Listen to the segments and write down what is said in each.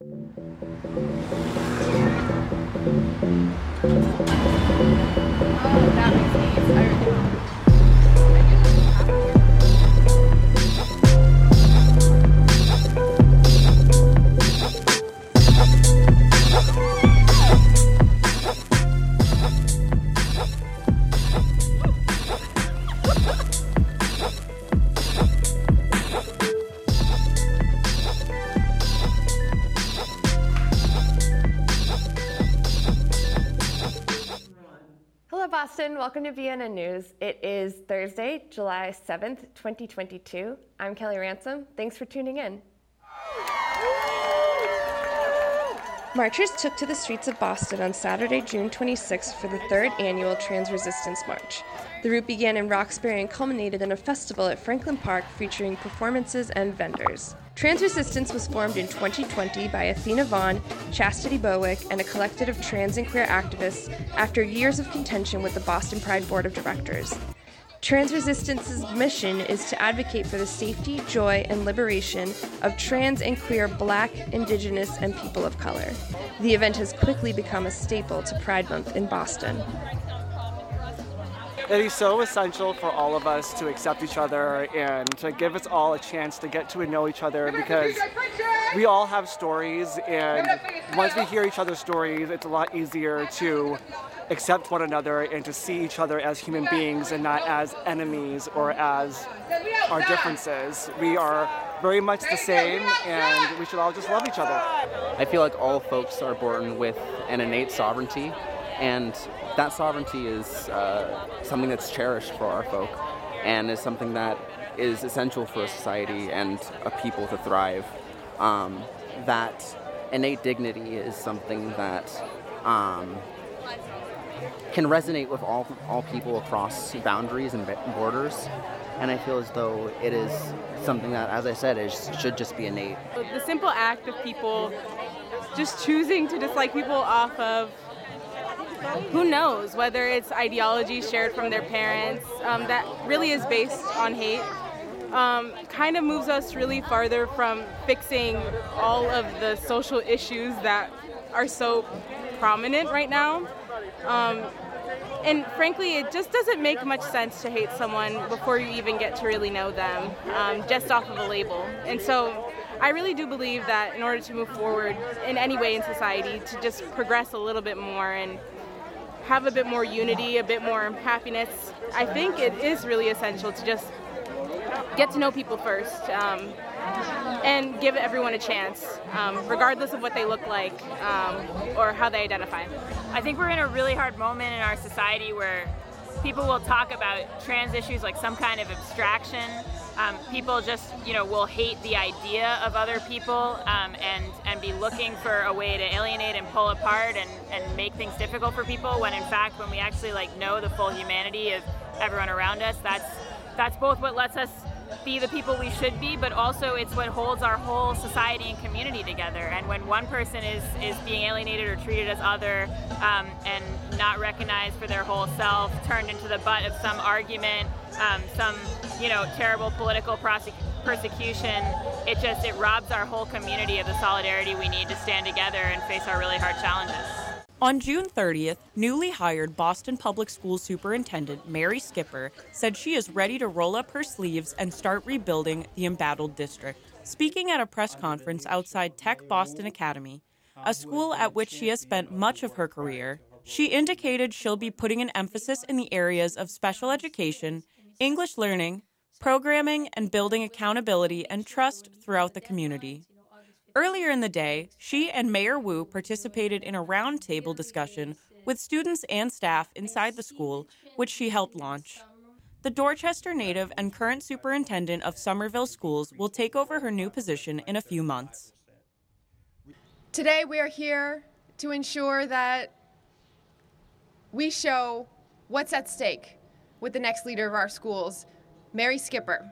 Oh, that makes me excited. Welcome to Vienna News. It is Thursday, July 7th, 2022. I'm Kelly Ransom. Thanks for tuning in. Marchers took to the streets of Boston on Saturday, June 26th for the third annual Trans Resistance March. The route began in Roxbury and culminated in a festival at Franklin Park featuring performances and vendors. Trans Resistance was formed in 2020 by Athena Vaughn, Chastity Bowick, and a collective of trans and queer activists after years of contention with the Boston Pride Board of Directors. Trans Resistance's mission is to advocate for the safety, joy, and liberation of trans and queer Black, Indigenous, and people of color. The event has quickly become a staple to Pride Month in Boston. It is so essential for all of us to accept each other and to give us all a chance to get to know each other, because we all have stories, and once we hear each other's stories, it's a lot easier to accept one another and to see each other as human beings and not as enemies or as our differences. We are very much the same, and we should all just love each other. I feel like all folks are born with an innate sovereignty, and that sovereignty is something that's cherished for our folk and is something that is essential for a society and a people to thrive. That innate dignity is something that can resonate with all people across boundaries and borders. And I feel as though it is something that, as I said, should just be innate. The simple act of people just choosing to dislike people off of who knows, whether it's ideology shared from their parents that really is based on hate, kind of moves us really farther from fixing all of the social issues that are so prominent right now. And frankly, it just doesn't make much sense to hate someone before you even get to really know them, just off of a label. And so I really do believe that in order to move forward in any way in society, to just progress a little bit more and have a bit more unity, a bit more happiness, I think it is really essential to just get to know people first and give everyone a chance, regardless of what they look like or how they identify. I think we're in a really hard moment in our society where people will talk about trans issues like some kind of abstraction. People just, will hate the idea of other people and be looking for a way to alienate and pull apart and make things difficult for people, when in fact, when we actually know the full humanity of everyone around us, that's both what lets us be the people we should be, but also it's what holds our whole society and community together. And when one person is being alienated or treated as other and not recognized for their whole self, turned into the butt of some argument, some terrible political persecution, it robs our whole community of the solidarity we need to stand together and face our really hard challenges. On June 30th, newly hired Boston Public School Superintendent Mary Skipper said she is ready to roll up her sleeves and start rebuilding the embattled district. Speaking at a press conference outside Tech Boston Academy, a school at which she has spent much of her career, she indicated she'll be putting an emphasis in the areas of special education, English learning, programming, and building accountability and trust throughout the community. Earlier in the day, she and Mayor Wu participated in a roundtable discussion with students and staff inside the school, which she helped launch. The Dorchester native and current superintendent of Somerville Schools will take over her new position in a few months. Today we are here to ensure that we show what's at stake with the next leader of our schools, Mary Skipper.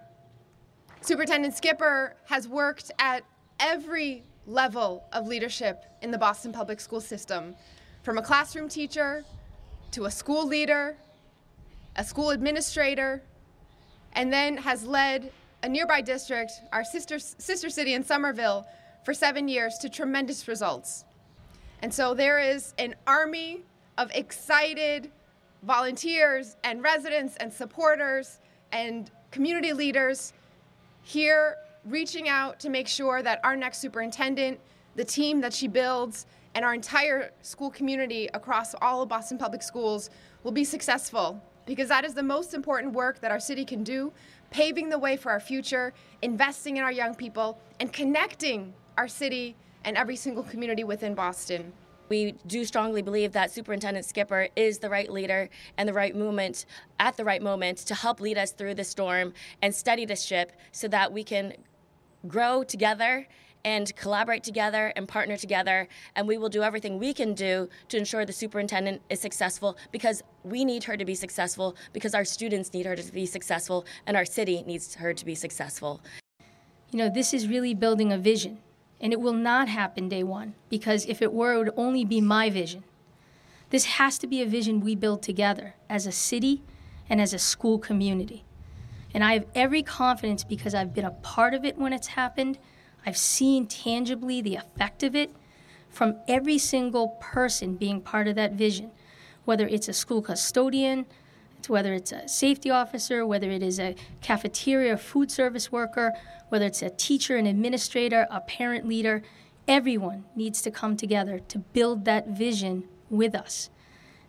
Superintendent Skipper has worked at every level of leadership in the Boston public school system, from a classroom teacher to a school leader, a school administrator, and then has led a nearby district, our sister city in Somerville, for 7 years to tremendous results. And so there is an army of excited volunteers and residents and supporters and community leaders here reaching out to make sure that our next superintendent, the team that she builds, and our entire school community across all of Boston Public Schools will be successful, because that is the most important work that our city can do, paving the way for our future, investing in our young people, and connecting our city and every single community within Boston. We do strongly believe that Superintendent Skipper is the right leader and the right movement at the right moment to help lead us through the storm and steady the ship so that we can grow together and collaborate together and partner together, and we will do everything we can do to ensure the superintendent is successful, because we need her to be successful, because our students need her to be successful, and our city needs her to be successful. You know, this is really building a vision. And it will not happen day one, because if it were, it would only be my vision. This has to be a vision we build together as a city and as a school community. And I have every confidence because I've been a part of it when it's happened. I've seen tangibly the effect of it from every single person being part of that vision, whether it's a school custodian, whether it's a safety officer, whether it is a cafeteria food service worker, whether it's a teacher, an administrator, a parent leader. Everyone needs to come together to build that vision with us.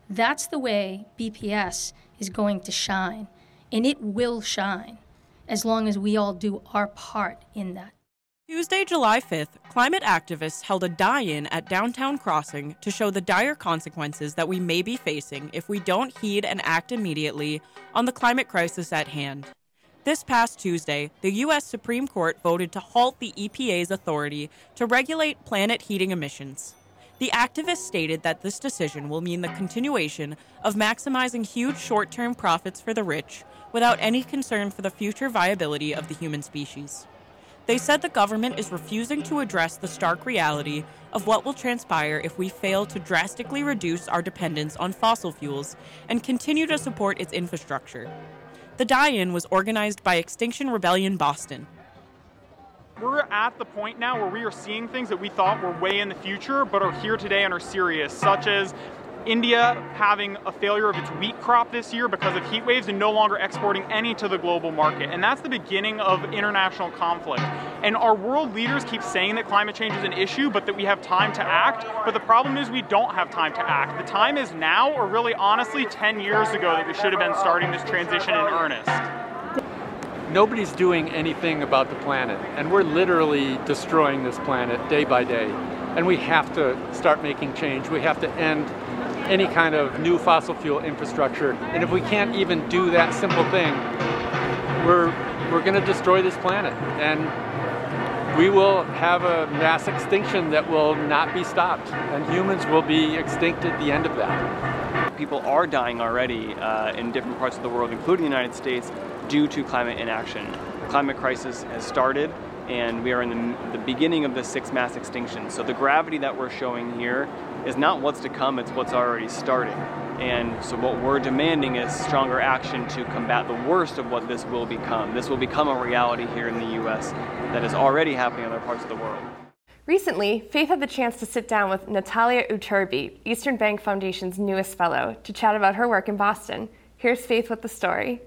That's the way BPS is going to shine, and it will shine as long as we all do our part in that. Tuesday, July 5th, climate activists held a die-in at Downtown Crossing to show the dire consequences that we may be facing if we don't heed and act immediately on the climate crisis at hand. This past Tuesday, the U.S. Supreme Court voted to halt the EPA's authority to regulate planet heating emissions. The activists stated that this decision will mean the continuation of maximizing huge short-term profits for the rich without any concern for the future viability of the human species. They said the government is refusing to address the stark reality of what will transpire if we fail to drastically reduce our dependence on fossil fuels and continue to support its infrastructure. The die-in was organized by Extinction Rebellion Boston. We're at the point now where we are seeing things that we thought were way in the future but are here today and are serious, such as India having a failure of its wheat crop this year because of heat waves and no longer exporting any to the global market. And that's the beginning of international conflict. And our world leaders keep saying that climate change is an issue, but that we have time to act. But the problem is we don't have time to act. The time is now, or really honestly 10 years ago, that we should have been starting this transition in earnest. Nobody's doing anything about the planet, and we're literally destroying this planet day by day. And we have to start making change. We have to end any kind of new fossil fuel infrastructure. And if we can't even do that simple thing, we're going to destroy this planet. And we will have a mass extinction that will not be stopped. And humans will be extinct at the end of that. People are dying already in different parts of the world, including the United States, due to climate inaction. The climate crisis has started, and we are in the beginning of the sixth mass extinction. So the gravity that we're showing here is not what's to come, it's what's already starting. And so what we're demanding is stronger action to combat the worst of what this will become. This will become a reality here in the U.S. that is already happening in other parts of the world. Recently, Faith had the chance to sit down with Natalia Uturbi, Eastern Bank Foundation's newest fellow, to chat about her work in Boston. Here's Faith with the story.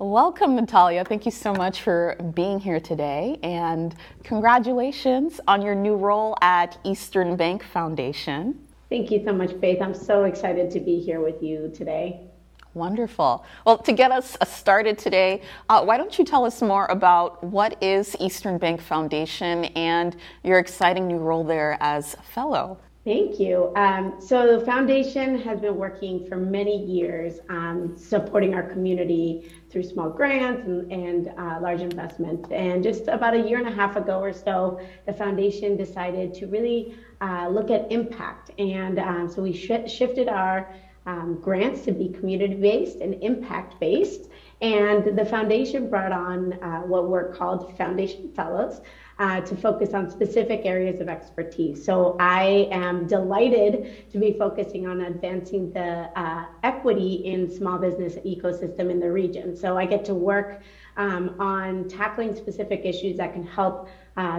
Welcome, Natalia. Thank you so much for being here today, and congratulations on your new role at Eastern Bank Foundation. Thank you so much, Faith. I'm so excited to be here with you today. Wonderful. Well, to get us started today, why don't you tell us more about what is Eastern Bank Foundation and your exciting new role there as fellow? Thank you. So the foundation has been working for many years supporting our community through small grants and large investments. And just about a year and a half ago or so, the foundation decided to really look at impact. And so we shifted our grants to be community-based and impact-based. And the foundation brought on what were called Foundation Fellows to focus on specific areas of expertise. So I am delighted to be focusing on advancing the equity in small business ecosystem in the region. So I get to work on tackling specific issues that can help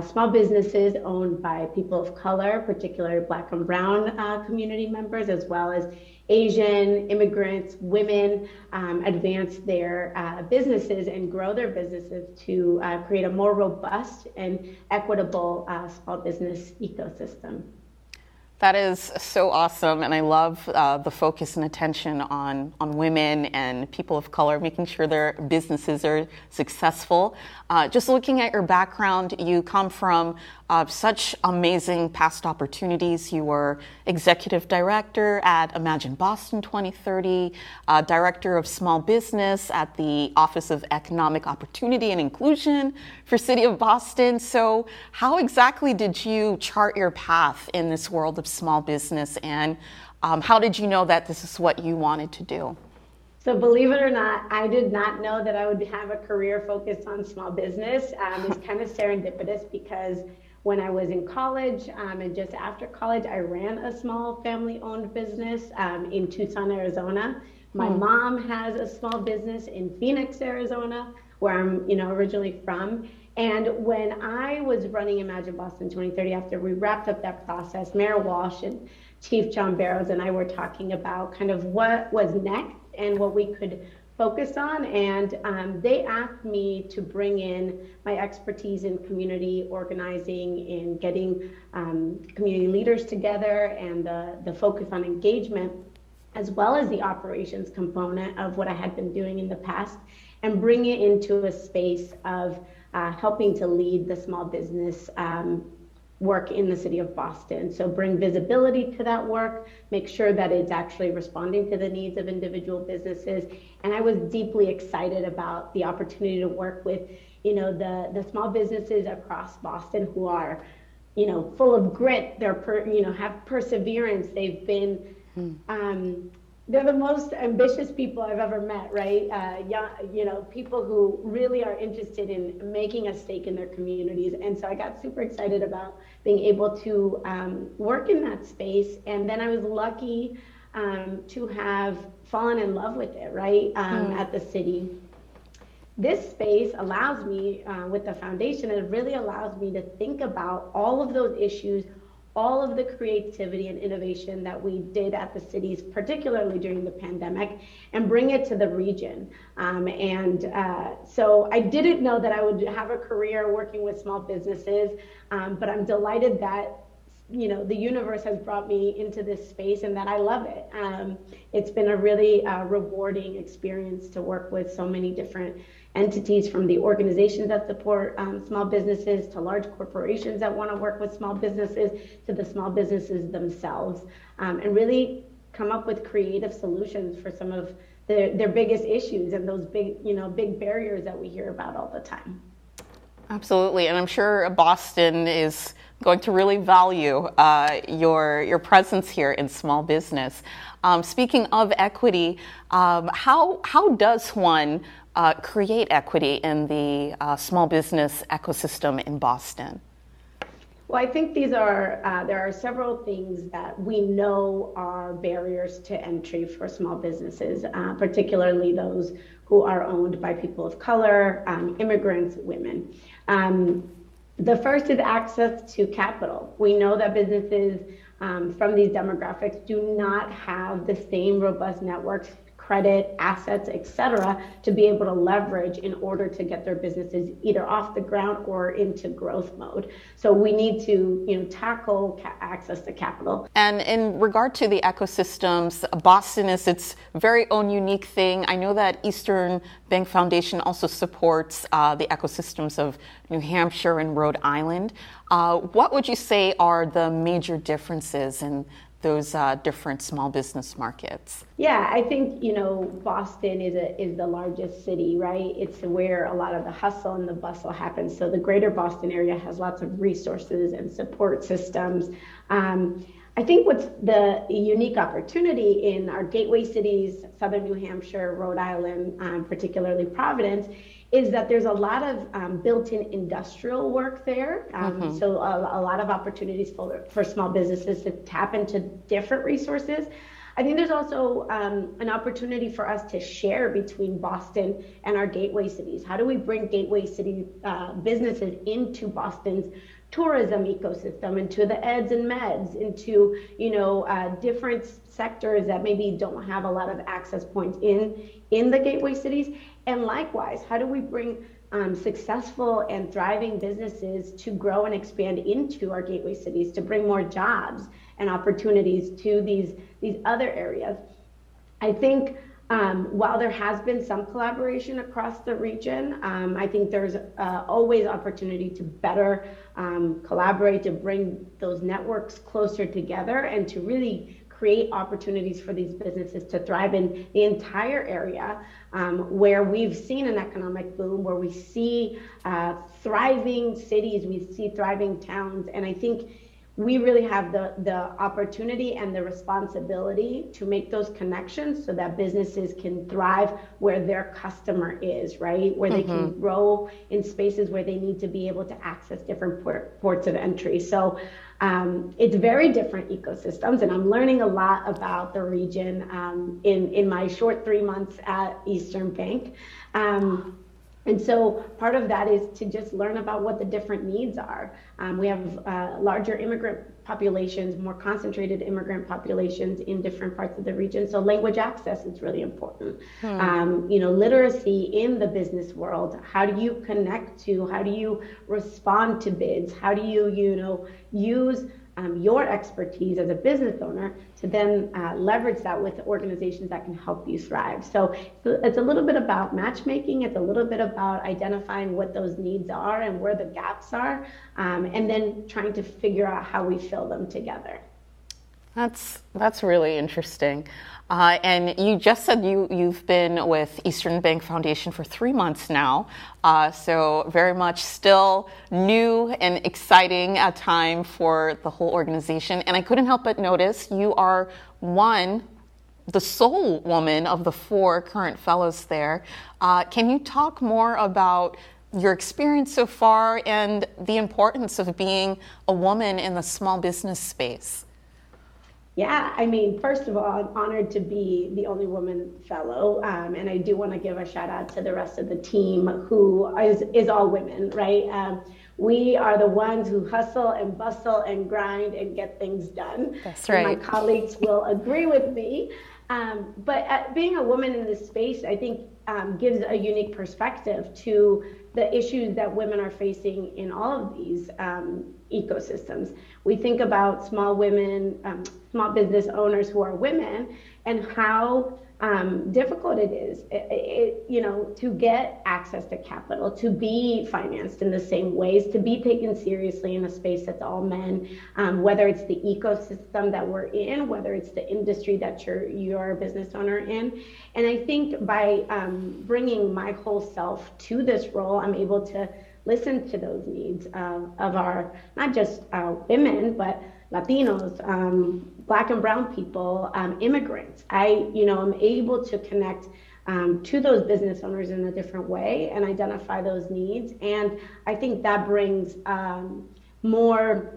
small businesses owned by people of color, particularly Black and Brown community members, as well as Asian, immigrants, women, advance their businesses and grow their businesses to create a more robust and equitable small business ecosystem. That is so awesome, and I love the focus and attention on women and people of color, making sure their businesses are successful. Just looking at your background, you come from such amazing past opportunities. You were executive director at Imagine Boston 2030, director of small business at the Office of Economic Opportunity and Inclusion for City of Boston. So how exactly did you chart your path in this world of small business, and how did you know that this is what you wanted to do? So believe it or not, I did not know that I would have a career focused on small business. It's kind of serendipitous, because when I was in college and just after college, I ran a small family-owned business in Tucson, Arizona. My mom has a small business in Phoenix, Arizona, where I'm originally from. And when I was running Imagine Boston 2030, after we wrapped up that process, Mayor Walsh and Chief John Barrows and I were talking about kind of what was next and what we could focus on. And they asked me to bring in my expertise in community organizing, in getting community leaders together, and the focus on engagement, as well as the operations component of what I had been doing in the past, and bring it into a space of helping to lead the small business work in the city of Boston. So bring visibility to that work, make sure that it's actually responding to the needs of individual businesses. And I was deeply excited about the opportunity to work with, the small businesses across Boston who are, full of grit. They're, have perseverance. They've been, they're the most ambitious people I've ever met, right? People who really are interested in making a stake in their communities. And so I got super excited about being able to work in that space. And then I was lucky to have fallen in love with it, right? At the city. This space allows me, with the foundation, it really allows me to think about all of those issues, all of the creativity and innovation that we did at the cities, particularly during the pandemic, and bring it to the region. So I didn't know that I would have a career working with small businesses, but I'm delighted that, the universe has brought me into this space and that I love it. It's been a really rewarding experience to work with so many different entities, from the organizations that support small businesses, to large corporations that want to work with small businesses, to the small businesses themselves, and really come up with creative solutions for some of their biggest issues and those big barriers that we hear about all the time. Absolutely, and I'm sure Boston is going to really value your presence here in small business. Speaking of equity, how does one create equity in the small business ecosystem in Boston? Well, I think there are several things that we know are barriers to entry for small businesses, particularly those who are owned by people of color, immigrants, women. The first is access to capital. We know that businesses from these demographics do not have the same robust networks, credit, assets, etc., to be able to leverage in order to get their businesses either off the ground or into growth mode. So we need to tackle access to capital. And in regard to the ecosystems, Boston is its very own unique thing. I know that Eastern Bank Foundation also supports the ecosystems of New Hampshire and Rhode Island. What would you say are the major differences in those different small business markets? Yeah, I think, Boston is the largest city, right? It's where a lot of the hustle and the bustle happens. So the greater Boston area has lots of resources and support systems. I think what's the unique opportunity in our gateway cities, Southern New Hampshire, Rhode Island, particularly Providence, is that there's a lot of built-in industrial work there. So a lot of opportunities for small businesses to tap into different resources. I think there's also an opportunity for us to share between Boston and our gateway cities. How do we bring gateway city businesses into Boston's tourism ecosystem, into the eds and meds, into, you know, different sectors that maybe don't have a lot of access points in the gateway cities? And likewise, how do we bring successful and thriving businesses to grow and expand into our gateway cities, to bring more jobs and opportunities to these other areas? I think while there has been some collaboration across the region, I think there's always opportunity to better collaborate, to bring those networks closer together, and to really create opportunities for these businesses to thrive in the entire area where we've seen an economic boom, where we see thriving cities, we see thriving towns. And I think we really have the opportunity and the responsibility to make those connections so that businesses can thrive where their customer is, right? Where they can grow in spaces where they need to be able to access different ports of entry. So it's very different ecosystems, and I'm learning a lot about the region in my short 3 months at Eastern Bank. And so part of that is to just learn about what the different needs are. We have larger immigrant populations, more concentrated immigrant populations in different parts of the region. So language access is really important. You know, literacy in the business world. How do you connect to, how do you respond to bids? How do you, you know, use your expertise as a business owner to then leverage that with organizations that can help you thrive? So it's a little bit about matchmaking. It's a little bit about identifying what those needs are and where the gaps are, and then trying to figure out how we fill them together. That's really interesting. And you just said you've been with Eastern Bank Foundation for 3 months now, so very much still new and exciting a time for the whole organization. And I couldn't help but notice you are the sole woman of the four current fellows there. Can you talk more about your experience so far and the importance of being a woman in the small business space? Yeah, I mean, first of all, I'm honored to be the only woman fellow, and I do want to give a shout out to the rest of the team, who is all women, right? We are the ones who hustle and bustle and grind and get things done. That's right. And my colleagues will agree with me. But being a woman in this space, I think, gives a unique perspective to the issues that women are facing in all of these ecosystems. We think about small business owners who are women, and how difficult it is, you know, to get access to capital, to be financed in the same ways, to be taken seriously in a space that's all men, whether it's the ecosystem that we're in, whether it's the industry that you're a business owner in. And I think by bringing my whole self to this role, I'm able to listen to those needs of our, not just women, but Latinos, Black and brown people, immigrants. I'm able to connect to those business owners in a different way and identify those needs. And I think that brings more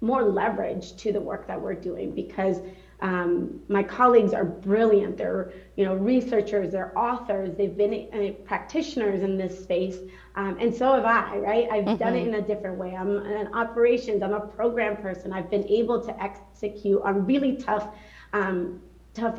leverage to the work that we're doing, because my colleagues are brilliant. They're, you know, researchers, they're authors, they've been practitioners in this space. And so have I, right? I've done it in a different way. I'm an operations, I'm a program person. I've been able to execute on really tough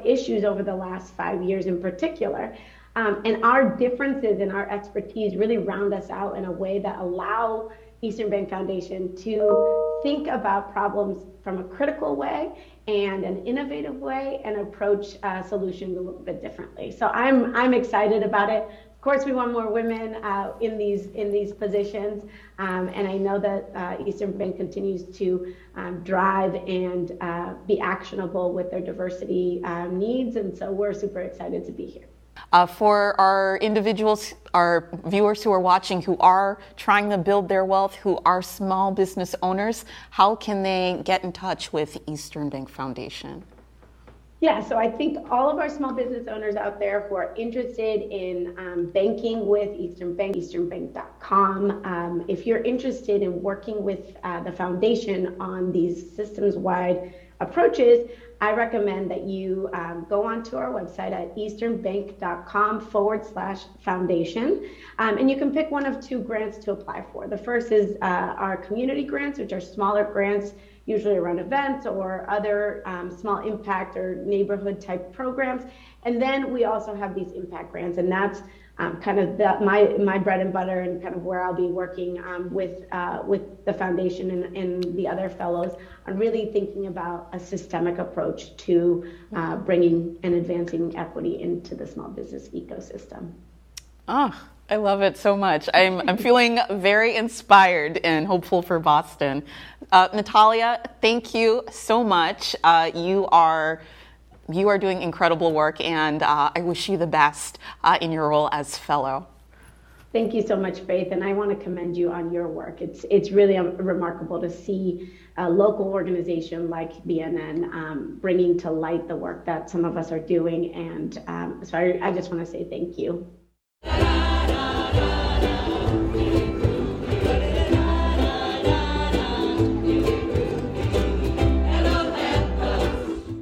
issues over the last 5 years in particular. And our differences and our expertise really round us out in a way that allow Eastern Bank Foundation to think about problems from a critical way and an innovative way, and approach solutions a little bit differently. So I'm excited about it. Of course, we want more women in these positions, and I know that Eastern Bank continues to drive and be actionable with their diversity needs, and so we're super excited to be here. For our viewers who are watching, who are trying to build their wealth, who are small business owners, how can they get in touch with Eastern Bank Foundation? Yeah, so I think all of our small business owners out there who are interested in banking with Eastern Bank, EasternBank.com, if you're interested in working with the foundation on these systems-wide approaches, I recommend that you go onto our website at easternbank.com/foundation, and you can pick one of two grants to apply for. The first is our community grants, which are smaller grants, usually around events or other small impact or neighborhood type programs. And then we also have these impact grants, and that's kind of my bread and butter and kind of where I'll be working with the foundation and the other fellows on really thinking about a systemic approach to bringing and advancing equity into the small business ecosystem. Ah, I love it so much. I'm feeling very inspired and hopeful for Boston. Natalia, thank you so much. You are doing incredible work, and I wish you the best in your role as fellow. Thank you so much, Faith, and I want to commend you on your work. It's really remarkable to see a local organization like BNN bringing to light the work that some of us are doing, and so I just want to say thank you.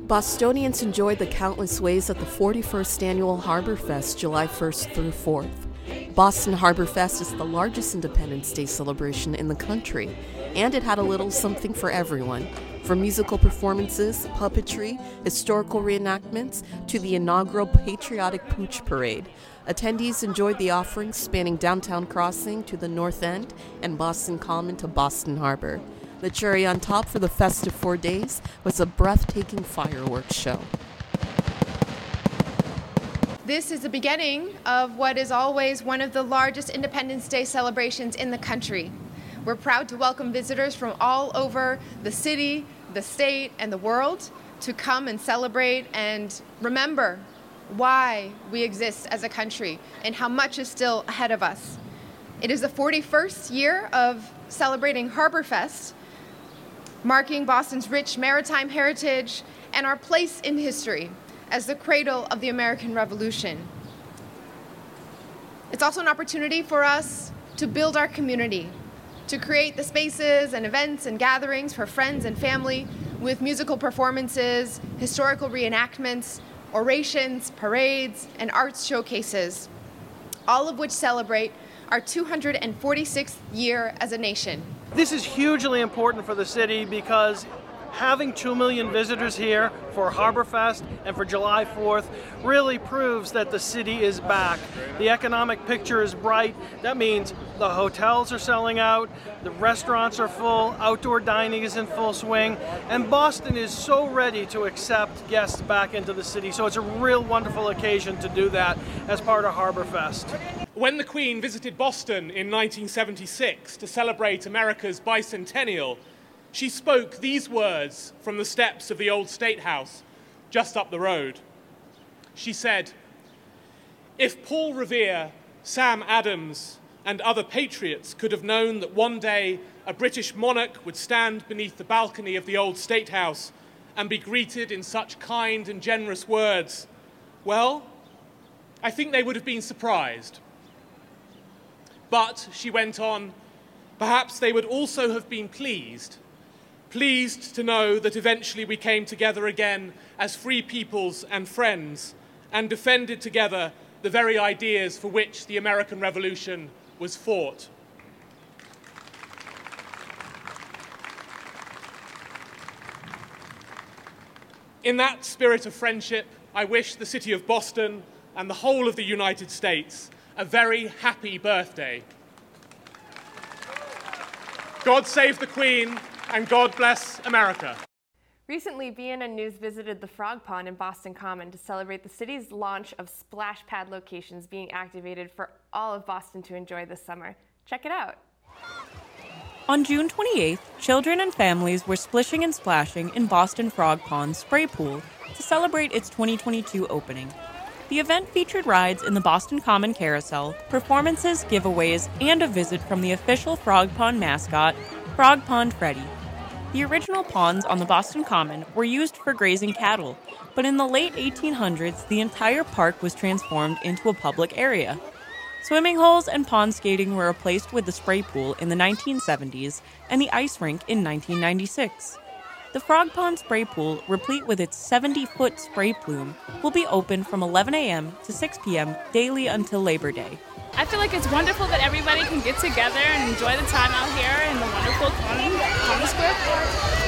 Bostonians enjoyed the countless ways at the 41st Annual Harbor Fest, July 1st through 4th. Boston Harbor Fest is the largest Independence Day celebration in the country, and it had a little something for everyone, from musical performances, puppetry, historical reenactments, to the inaugural Patriotic Pooch Parade. Attendees enjoyed the offerings spanning Downtown Crossing to the North End and Boston Common to Boston Harbor. The cherry on top for the festive 4 days was a breathtaking fireworks show. This is the beginning of what is always one of the largest Independence Day celebrations in the country. We're proud to welcome visitors from all over the city, the state, and the world to come and celebrate and remember why we exist as a country and how much is still ahead of us. It is the 41st year of celebrating Harbor Fest, marking Boston's rich maritime heritage and our place in history as the cradle of the American Revolution. It's also an opportunity for us to build our community, to create the spaces and events and gatherings for friends and family with musical performances, historical reenactments, orations, parades, and arts showcases, all of which celebrate our 246th year as a nation. This is hugely important for the city because having 2 million visitors here for Harbor Fest and for July 4th really proves that the city is back. The economic picture is bright. That means the hotels are selling out, the restaurants are full, outdoor dining is in full swing, and Boston is so ready to accept guests back into the city. So it's a real wonderful occasion to do that as part of Harbor Fest. When the Queen visited Boston in 1976 to celebrate America's bicentennial, she spoke these words from the steps of the old State House just up the road. She said, "If Paul Revere, Sam Adams, and other patriots could have known that one day a British monarch would stand beneath the balcony of the old State House and be greeted in such kind and generous words, well, I think they would have been surprised." But, she went on, perhaps they would also have been pleased to know that eventually we came together again as free peoples and friends and defended together the very ideas for which the American Revolution was fought. In that spirit of friendship, I wish the city of Boston and the whole of the United States a very happy birthday. God save the Queen, and God bless America. Recently, BNN News visited the Frog Pond in Boston Common to celebrate the city's launch of splash pad locations being activated for all of Boston to enjoy this summer. Check it out. On June 28th, children and families were splishing and splashing in Boston Frog Pond Spray Pool to celebrate its 2022 opening. The event featured rides in the Boston Common Carousel, performances, giveaways, and a visit from the official Frog Pond mascot, Frog Pond Freddy. The original ponds on the Boston Common were used for grazing cattle, but in the late 1800s, the entire park was transformed into a public area. Swimming holes and pond skating were replaced with the spray pool in the 1970s and the ice rink in 1996. The Frog Pond Spray Pool, replete with its 70-foot spray plume, will be open from 11 a.m. to 6 p.m. daily until Labor Day. I feel like it's wonderful that everybody can get together and enjoy the time out here in the wonderful Common Square.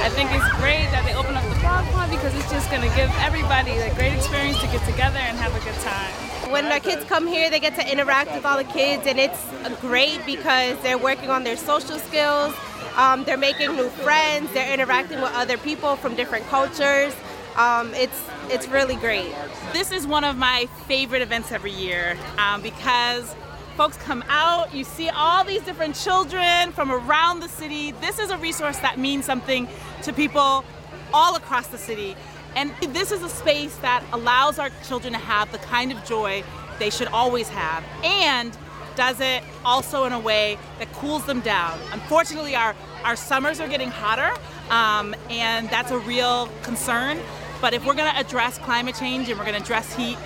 I think it's great that they open up the Frog Pond because it's just going to give everybody a great experience to get together and have a good time. When our kids come here, they get to interact with all the kids, and it's great because they're working on their social skills. They're making new friends. They're interacting with other people from different cultures. It's really great. This is one of my favorite events every year because folks come out. You see all these different children from around the city. This is a resource that means something to people all across the city. And this is a space that allows our children to have the kind of joy they should always have, and does it also in a way that cools them down. Unfortunately, our summers are getting hotter, and that's a real concern. But if we're going to address climate change and we're going to address heat,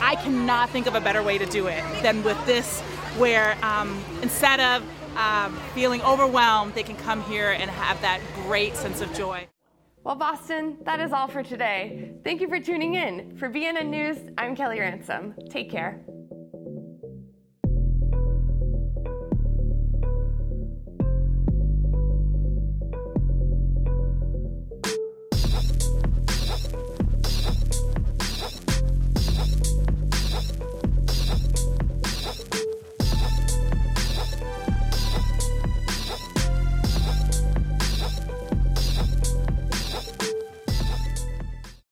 I cannot think of a better way to do it than with this, where instead of feeling overwhelmed, they can come here and have that great sense of joy. Well, Boston, that is all for today. Thank you for tuning in. For BNN News, I'm Kelly Ransom. Take care.